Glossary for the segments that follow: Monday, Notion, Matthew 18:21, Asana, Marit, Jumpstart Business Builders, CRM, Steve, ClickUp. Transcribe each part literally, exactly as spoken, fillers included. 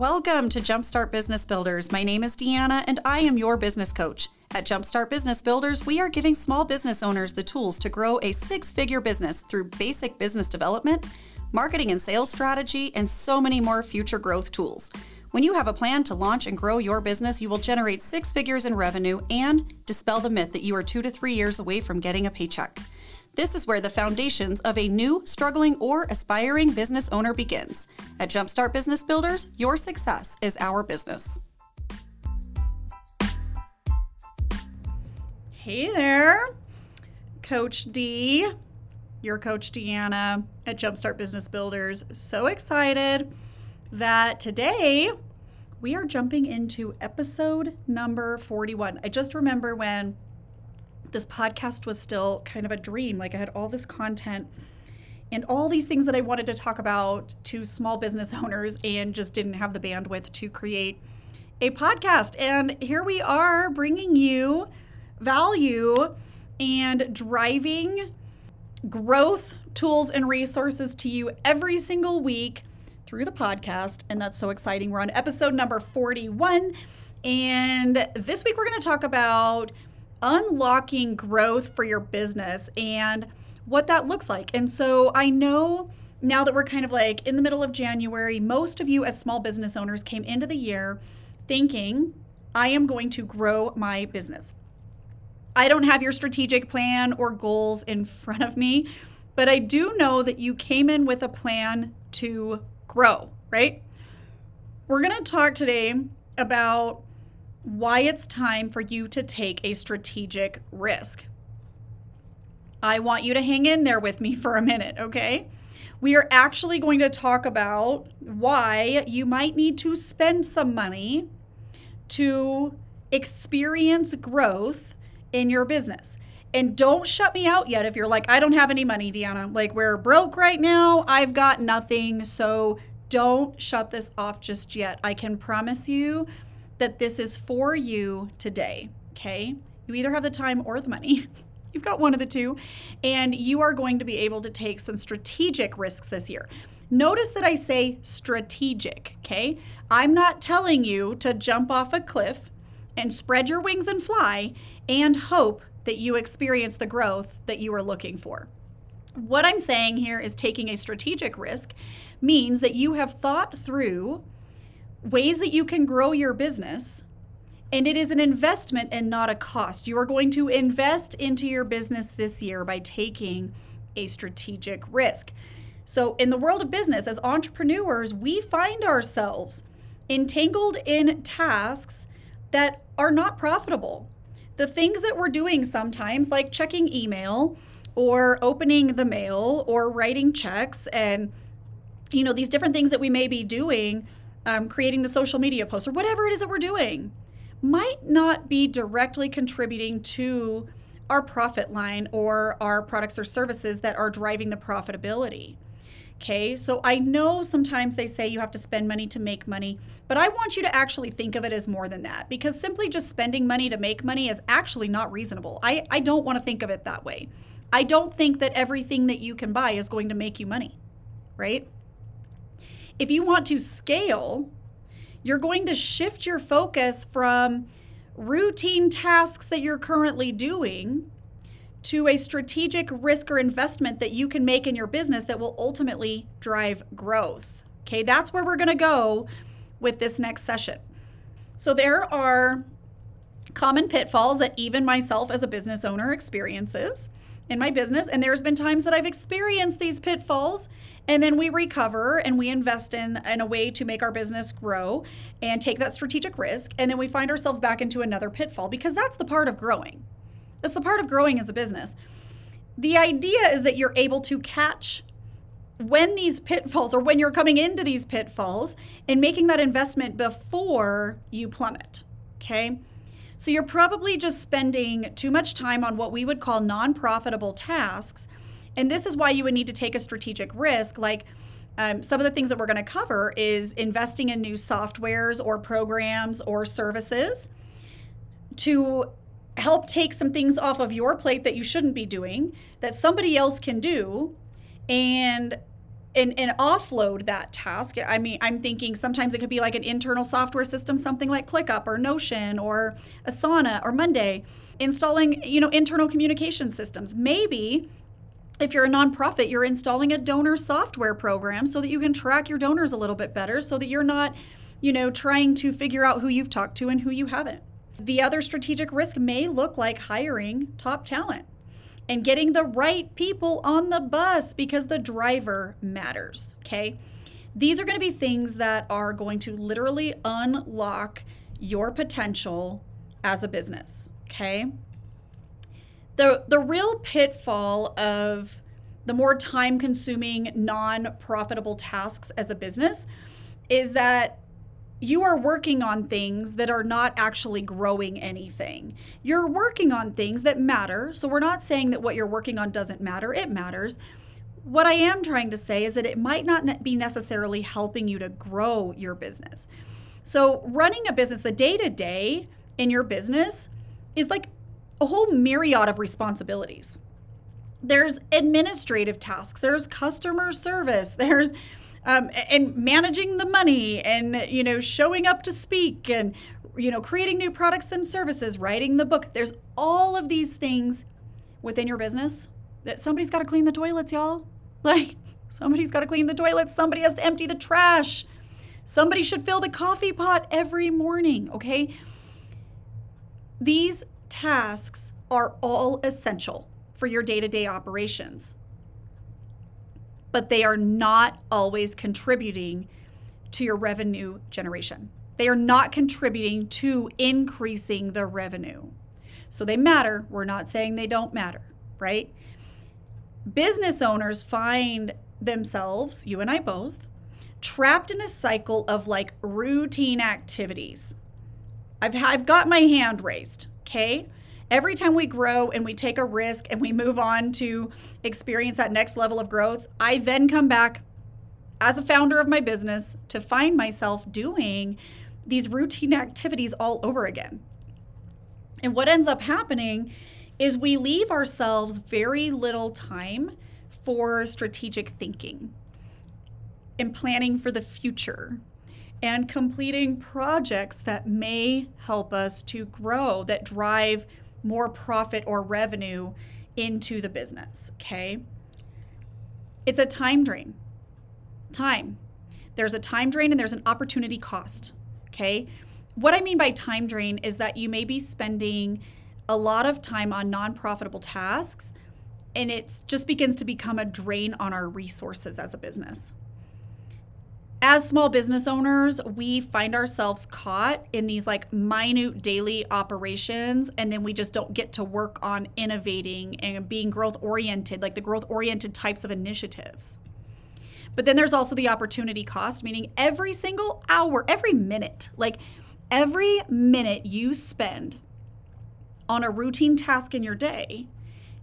Welcome to Jumpstart Business Builders. My name is Deanna and I am your business coach. At Jumpstart Business Builders, we are giving small business owners the tools to grow a six-figure business through basic business development, marketing and sales strategy, and so many more future growth tools. When you have a plan to launch and grow your business, you will generate six figures in revenue and dispel the myth that you are two to three years away from getting a paycheck. This is where the foundations of a new, struggling, or aspiring business owner begins. At Jumpstart Business Builders, your success is our business. Hey there, Coach D, your Coach Deanna at Jumpstart Business Builders. So excited that today we are jumping into episode number forty-one. I just remember when this podcast was still kind of a dream, like I had all this content and all these things that I wanted to talk about to small business owners and just didn't have the bandwidth to create a podcast. And here we are bringing you value and driving growth tools and resources to you every single week through the podcast, and that's so exciting. We're on episode number forty-one, and this week we're going to talk about unlocking growth for your business and what that looks like. And so I know now that we're kind of like in the middle of January, most of you as small business owners came into the year thinking, I am going to grow my business. I don't have your strategic plan or goals in front of me, but I do know that you came in with a plan to grow, right? We're going to talk today about why it's time for you to take a strategic risk. I want you to hang in there with me for a minute, okay? We are actually going to talk about why you might need to spend some money to experience growth in your business. And don't shut me out yet if you're like, I don't have any money, Deanna. Like, we're broke right now. I've got nothing. So don't shut this off just yet. I can promise you that this is for you today, okay? You either have the time or the money. You've got one of the two. And you are going to be able to take some strategic risks this year. Notice that I say strategic, okay? I'm not telling you to jump off a cliff and spread your wings and fly and hope that you experience the growth that you are looking for. What I'm saying here is taking a strategic risk means that you have thought through ways that you can grow your business, and it is an investment and not a cost. You are going to invest into your business this year by taking a strategic risk. So in the world of business, as entrepreneurs, we find ourselves entangled in tasks that are not profitable. The things that we're doing sometimes, like checking email or opening the mail or writing checks and, you know, these different things that we may be doing, um, creating the social media posts or whatever it is that we're doing, might not be directly contributing to our profit line or our products or services that are driving the profitability. Okay, so I know sometimes they say you have to spend money to make money, but I want you to actually think of it as more than that, because simply just spending money to make money is actually not reasonable. I, I don't want to think of it that way. I don't think that everything that you can buy is going to make you money, right? If you want to scale, you're going to shift your focus from routine tasks that you're currently doing to a strategic risk or investment that you can make in your business that will ultimately drive growth. Okay, that's where we're gonna go with this next session. So there are common pitfalls that even myself as a business owner experiences in my business, and there's been times that I've experienced these pitfalls, and then we recover and we invest in, in a way to make our business grow and take that strategic risk, and then we find ourselves back into another pitfall, because that's the part of growing. That's the part of growing as a business. The idea is that you're able to catch when these pitfalls, or when you're coming into these pitfalls, and making that investment before you plummet, okay? So you're probably just spending too much time on what we would call non-profitable tasks, and this is why you would need to take a strategic risk. Like um, some of the things that we're gonna cover is investing in new softwares or programs or services to help take some things off of your plate that you shouldn't be doing, that somebody else can do, and and, and offload that task. I mean, I'm thinking sometimes it could be like an internal software system, something like ClickUp or Notion or Asana or Monday, installing, you know, internal communication systems. Maybe if you're a nonprofit, you're installing a donor software program so that you can track your donors a little bit better, so that you're not, you know, trying to figure out who you've talked to and who you haven't. The other strategic risk may look like hiring top talent and getting the right people on the bus, because the driver matters, okay? These are going to be things that are going to literally unlock your potential as a business, okay? The, the real pitfall of the more time-consuming, non-profitable tasks as a business is that you are working on things that are not actually growing anything. You're working on things that matter. So we're not saying that what you're working on doesn't matter. It matters. What I am trying to say is that it might not be necessarily helping you to grow your business. So running a business, the day-to-day in your business is like a whole myriad of responsibilities. There's administrative tasks, there's customer service, there's Um, and managing the money, and, you know, showing up to speak, and, you know, creating new products and services, writing the book. There's all of these things within your business that somebody's got to clean the toilets, y'all. Like, somebody's got to clean the toilets. Somebody has to empty the trash. Somebody should fill the coffee pot every morning, okay? These tasks are all essential for your day-to-day operations, but they are not always contributing to your revenue generation. They are not contributing to increasing the revenue. So they matter. We're not saying they don't matter, right? Business owners find themselves, you and I both, trapped in a cycle of like routine activities. I've, I've got my hand raised, okay? Every time we grow and we take a risk and we move on to experience that next level of growth, I then come back as a founder of my business to find myself doing these routine activities all over again. And what ends up happening is we leave ourselves very little time for strategic thinking and planning for the future, and completing projects that may help us to grow, that drive more profit or revenue into the business, okay? It's a time drain. Time. There's a time drain and there's an opportunity cost, okay? What I mean by time drain is that you may be spending a lot of time on non-profitable tasks, and it just begins to become a drain on our resources as a business. As small business owners, we find ourselves caught in these like minute daily operations, and then we just don't get to work on innovating and being growth-oriented, like the growth-oriented types of initiatives. But then there's also the opportunity cost, meaning every single hour, every minute, like every minute you spend on a routine task in your day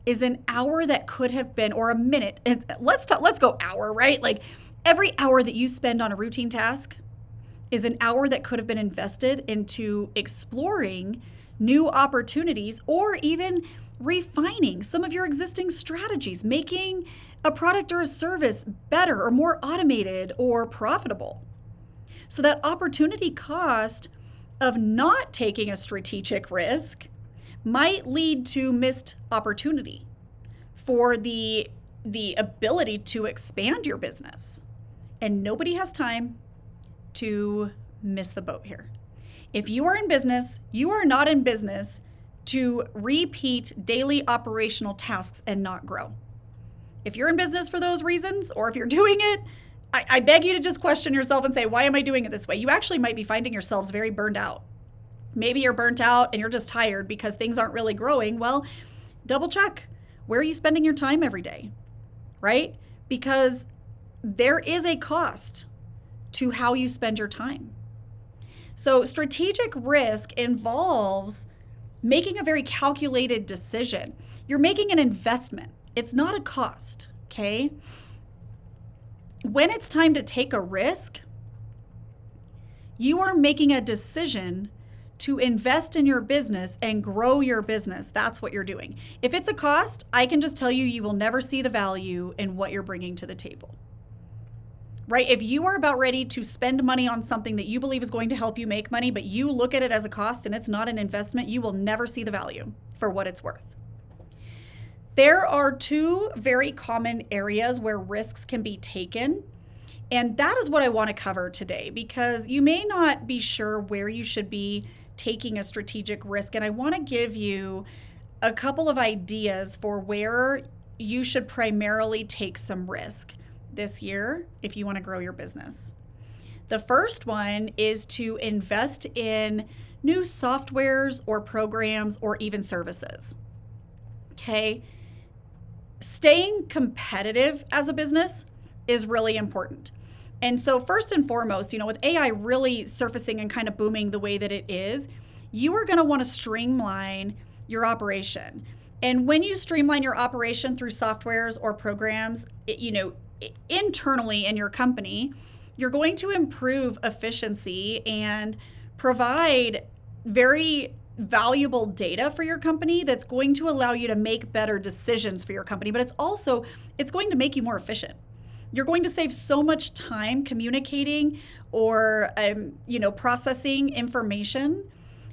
is an hour that could have been, or a minute. And let's talk, let's go hour, right? Like, every hour that you spend on a routine task is an hour that could have been invested into exploring new opportunities, or even refining some of your existing strategies, making a product or a service better or more automated or profitable. So that opportunity cost of not taking a strategic risk might lead to missed opportunity for the, the ability to expand your business. And nobody has time to miss the boat here. If you are in business, you are not in business to repeat daily operational tasks and not grow. If you're in business for those reasons, or if you're doing it, I, I beg you to just question yourself and say, why am I doing it this way? You actually might be finding yourselves very burned out. Maybe you're burnt out and you're just tired because things aren't really growing. Well, double check. Where are you spending your time every day, right? Because there is a cost to how you spend your time. So strategic risk involves making a very calculated decision. You're making an investment. It's not a cost, okay? When it's time to take a risk, you are making a decision to invest in your business and grow your business. That's what you're doing. If it's a cost, I can just tell you, you will never see the value in what you're bringing to the table. right? If you are about ready to spend money on something that you believe is going to help you make money, but you look at it as a cost and it's not an investment, you will never see the value for what it's worth. There are two very common areas where risks can be taken. And that is what I want to cover today, because you may not be sure where you should be taking a strategic risk. And I want to give you a couple of ideas for where you should primarily take some risk this year if you want to grow your business. The first one is to invest in new softwares or programs or even services. Okay? Staying competitive as a business is really important. And so first and foremost, you know, with A I really surfacing and kind of booming the way that it is, you are going to want to streamline your operation. And when you streamline your operation through softwares or programs, it, you know, internally in your company, you're going to improve efficiency and provide very valuable data for your company that's going to allow you to make better decisions for your company. But it's also, it's going to make you more efficient. You're going to save so much time communicating or, um, you know, processing information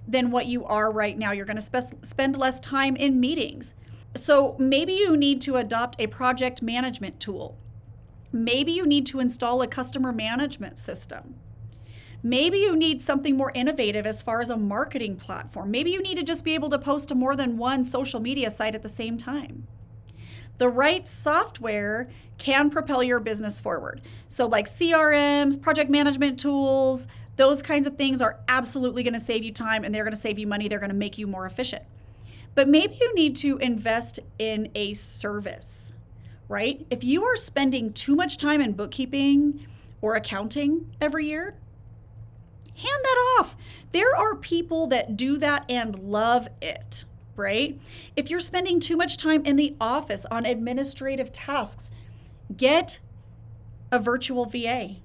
than what you are right now. You're going to spe- spend less time in meetings. So maybe you need to adopt a project management tool. Maybe you need to install a customer management system. Maybe you need something more innovative as far as a marketing platform. Maybe you need to just be able to post to more than one social media site at the same time. The right software can propel your business forward. So like C R Ms, project management tools, those kinds of things are absolutely going to save you time, and they're going to save you money. They're going to make you more efficient. But maybe you need to invest in a service, right? If you are spending too much time in bookkeeping or accounting every year, hand that off. There are people that do that and love it, right? If you're spending too much time in the office on administrative tasks, get a virtual V A.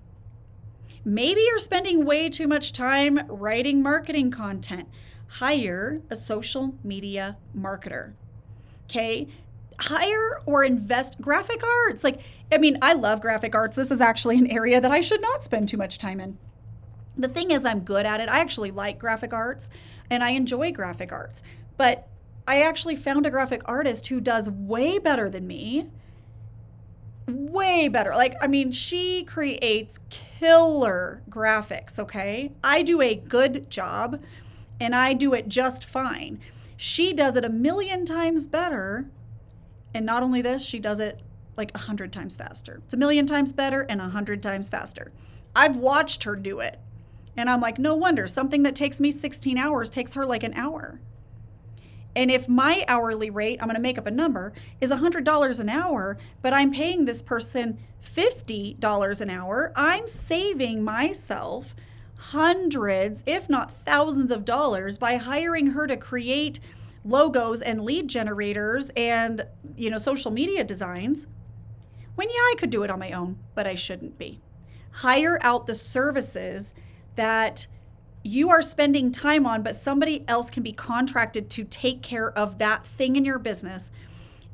Maybe you're spending way too much time writing marketing content. Hire a social media marketer, okay? Hire or invest graphic arts. Like, I mean, I love graphic arts. This is actually an area that I should not spend too much time in. The thing is, I'm good at it. I actually like graphic arts and I enjoy graphic arts, but I actually found a graphic artist who does way better than me. Way better. Like, I mean, she creates killer graphics, okay? I do a good job and I do it just fine. She does it a million times better. And not only this, she does it like a hundred times faster. It's a million times better and a hundred times faster. I've watched her do it. And I'm like, no wonder something that takes me sixteen hours takes her like an hour. And if my hourly rate, I'm going to make up a number, is one hundred dollars an hour, but I'm paying this person fifty dollars an hour, I'm saving myself hundreds, if not thousands of dollars by hiring her to create logos and lead generators and, you know, social media designs. When, yeah, I could do it on my own, but I shouldn't be. Hire out the services that you are spending time on, but somebody else can be contracted to take care of that thing in your business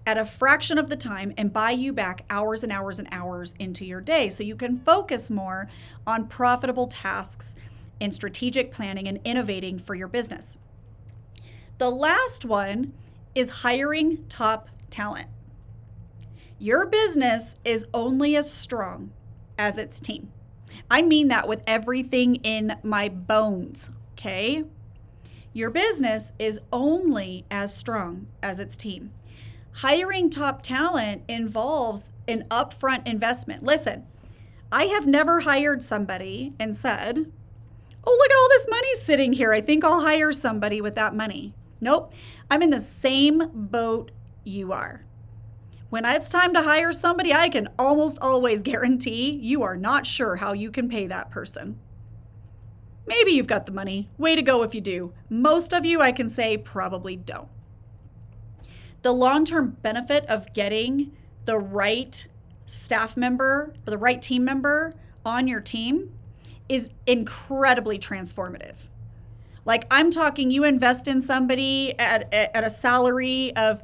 at a fraction of the time and buy you back hours and hours and hours into your day so you can focus more on profitable tasks and strategic planning and innovating for your business. The last one is hiring top talent. Your business is only as strong as its team. I mean that with everything in my bones, okay? Your business is only as strong as its team. Hiring top talent involves an upfront investment. Listen, I have never hired somebody and said, oh, look at all this money sitting here. I think I'll hire somebody with that money. Nope, I'm in the same boat you are. When it's time to hire somebody, I can almost always guarantee you are not sure how you can pay that person. Maybe you've got the money. Way to go if you do. Most of you, I can say, probably don't. The long-term benefit of getting the right staff member or the right team member on your team is incredibly transformative. Like, I'm talking, you invest in somebody at, at a salary of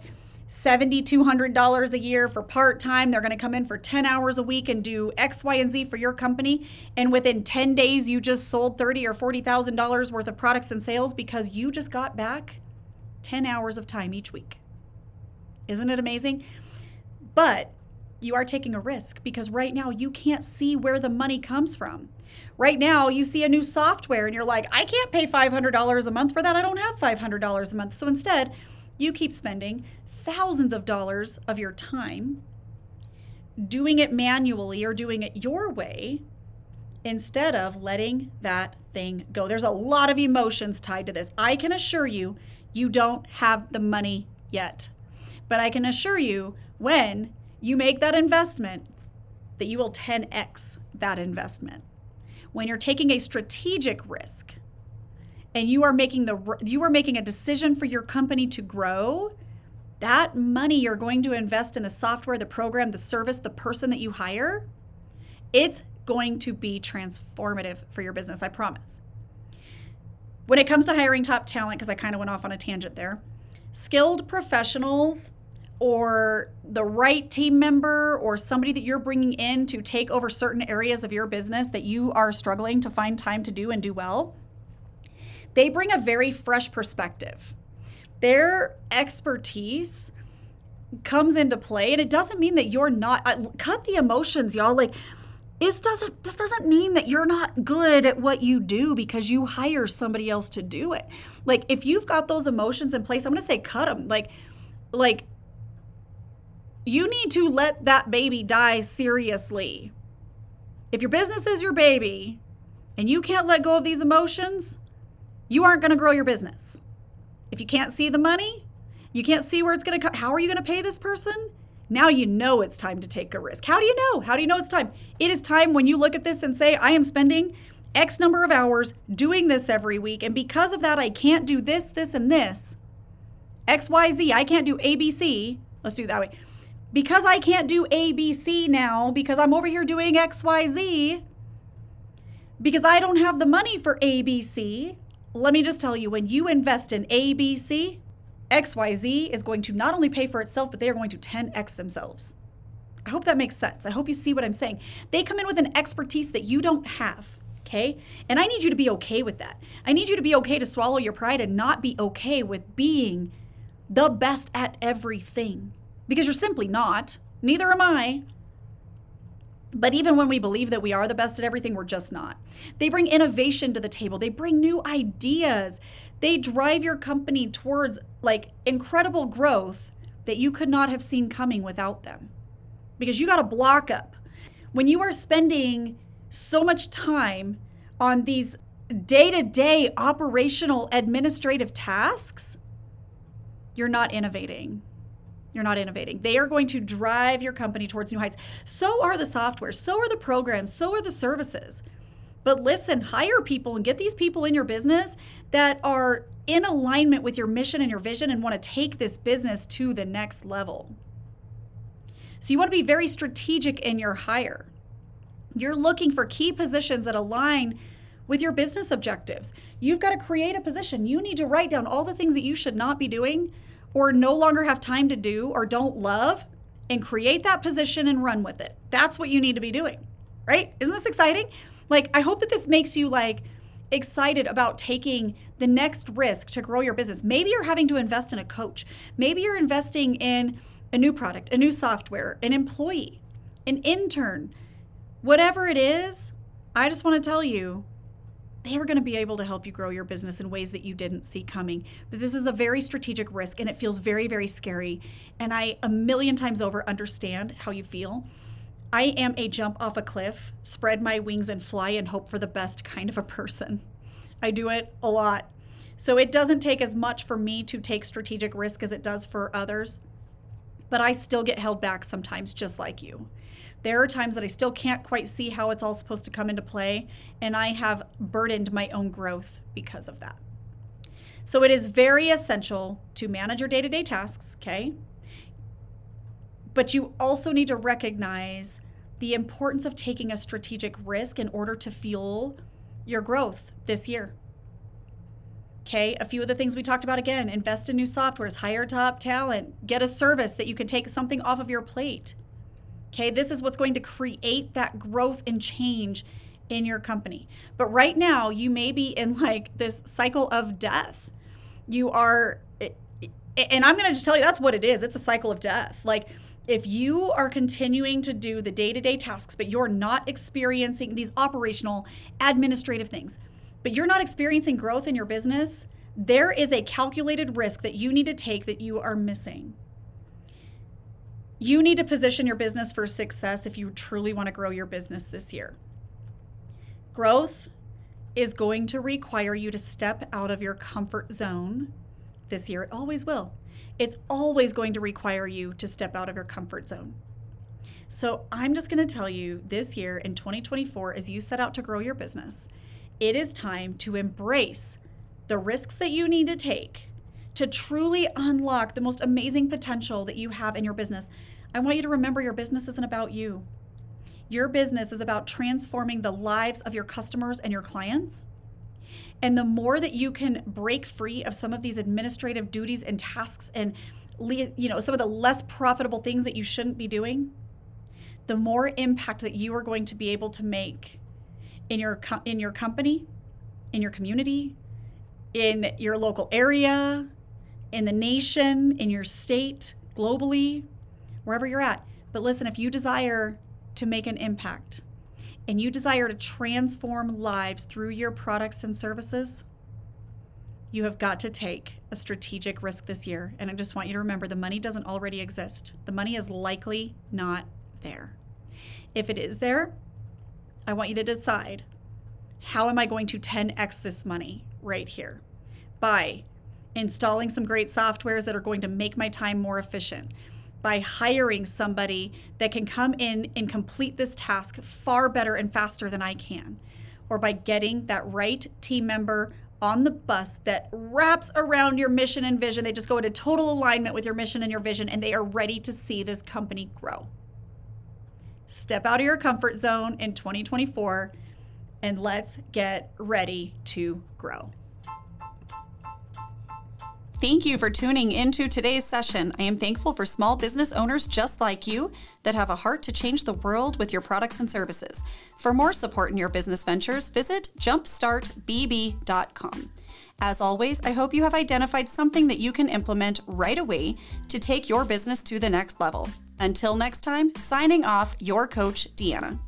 seven thousand two hundred dollars a year for part-time. They're going to come in for ten hours a week and do X, Y, and Z for your company. And within ten days, you just sold thirty thousand dollars or forty thousand dollars worth of products and sales because you just got back ten hours of time each week. Isn't it amazing? But you are taking a risk because right now you can't see where the money comes from. Right now you see a new software and you're like, I can't pay five hundred dollars a month for that. I don't have five hundred dollars a month. So instead, you keep spending thousands of dollars of your time doing it manually or doing it your way instead of letting that thing go. There's a lot of emotions tied to this. I can assure you, you don't have the money yet. But I can assure you, when you make that investment, that you will ten X that investment. When you're taking a strategic risk and you are making the you are making a decision for your company to grow, that money you're going to invest in the software, the program, the service, the person that you hire, it's going to be transformative for your business, I promise. When it comes to hiring top talent, because I kind of went off on a tangent there, skilled professionals or the right team member or somebody that you're bringing in to take over certain areas of your business that you are struggling to find time to do and do well, they bring a very fresh perspective. Their expertise comes into play, and it doesn't mean that you're not, uh, cut the emotions, y'all. Like, this doesn't, this doesn't mean that you're not good at what you do because you hire somebody else to do it. Like, if you've got those emotions in place, I'm gonna say cut them. Like, like, you need to let that baby die seriously. If your business is your baby and you can't let go of these emotions, you aren't going to grow your business. If you can't see the money, you can't see where it's going to come. How are you going to pay this person? Now you know it's time to take a risk. How do you know? How do you know it's time? It is time when you look at this and say, I am spending X number of hours doing this every week. And because of that, I can't do this, this, and this. X, Y, Z. I can't do A, B, C. Let's do it that way. Because I can't do A, B, C now, because I'm over here doing X, Y, Z, because I don't have the money for A, B, C, let me just tell you, when you invest in A, B, C, X, Y, Z is going to not only pay for itself, but they are going to ten X themselves. I hope that makes sense. I hope you see what I'm saying. They come in with an expertise that you don't have, okay? And I need you to be okay with that. I need you to be okay to swallow your pride and not be okay with being the best at everything. Because you're simply not. Neither am I. But even when we believe that we are the best at everything, we're just not. They bring innovation to the table. They bring new ideas. They drive your company towards like incredible growth that you could not have seen coming without them. Because you got a block up. When you are spending so much time on these day-to-day operational administrative tasks, you're not innovating. You're not innovating. They are going to drive your company towards new heights. So are the software, so are the programs, so are the services. But listen, hire people and get these people in your business that are in alignment with your mission and your vision and want to take this business to the next level. So you want to be very strategic in your hire. You're looking for key positions that align with your business objectives. You've got to create a position. You need to write down all the things that you should not be doing or no longer have time to do or don't love, and create that position and run with it. That's what you need to be doing, right? Isn't this exciting? Like, I hope that this makes you like excited about taking the next risk to grow your business. Maybe you're having to invest in a coach. Maybe you're investing in a new product, a new software, an employee, an intern, whatever it is. I just want to tell you, they are going to be able to help you grow your business in ways that you didn't see coming. But this is a very strategic risk, and it feels very, very scary. And I, a million times over, understand how you feel. I am a jump off a cliff, spread my wings and fly and hope for the best kind of a person. I do it a lot. So it doesn't take as much for me to take strategic risk as it does for others. But I still get held back sometimes, just like you. There are times that I still can't quite see how it's all supposed to come into play, and I have burdened my own growth because of that. So it is very essential to manage your day-to-day tasks, okay? But you also need to recognize the importance of taking a strategic risk in order to fuel your growth this year. Okay, a few of the things we talked about again, invest in new softwares, hire top talent, get a service that you can take something off of your plate. Okay, this is what's going to create that growth and change in your company. But right now, you may be in like this cycle of death. You are, and I'm going to just tell you, that's what it is. It's a cycle of death. Like if you are continuing to do the day-to-day tasks, but you're not experiencing these operational administrative things, but you're not experiencing growth in your business, there is a calculated risk that you need to take that you are missing. You need to position your business for success if you truly want to grow your business this year. Growth is going to require you to step out of your comfort zone this year. It always will. It's always going to require you to step out of your comfort zone. So I'm just going to tell you this year in twenty twenty-four, as you set out to grow your business, it is time to embrace the risks that you need to take to truly unlock the most amazing potential that you have in your business. I want you to remember your business isn't about you. Your business is about transforming the lives of your customers and your clients. And the more that you can break free of some of these administrative duties and tasks and, you know, some of the less profitable things that you shouldn't be doing, the more impact that you are going to be able to make in your co- in your company, in your community, in your local area, in the nation, in your state, globally, wherever you're at. But listen, if you desire to make an impact and you desire to transform lives through your products and services, you have got to take a strategic risk this year. And I just want you to remember, the money doesn't already exist. The money is likely not there. If it is there, I want you to decide, how am I going to ten x this money right here? By installing some great softwares that are going to make my time more efficient, by hiring somebody that can come in and complete this task far better and faster than I can, or by getting that right team member on the bus that wraps around your mission and vision. They just go into total alignment with your mission and your vision, and they are ready to see this company grow. Step out of your comfort zone in twenty twenty-four, and let's get ready to grow. Thank you for tuning into today's session. I am thankful for small business owners just like you that have a heart to change the world with your products and services. For more support in your business ventures, visit jumpstart b b dot com. As always, I hope you have identified something that you can implement right away to take your business to the next level. Until next time, signing off, your coach, Deanna.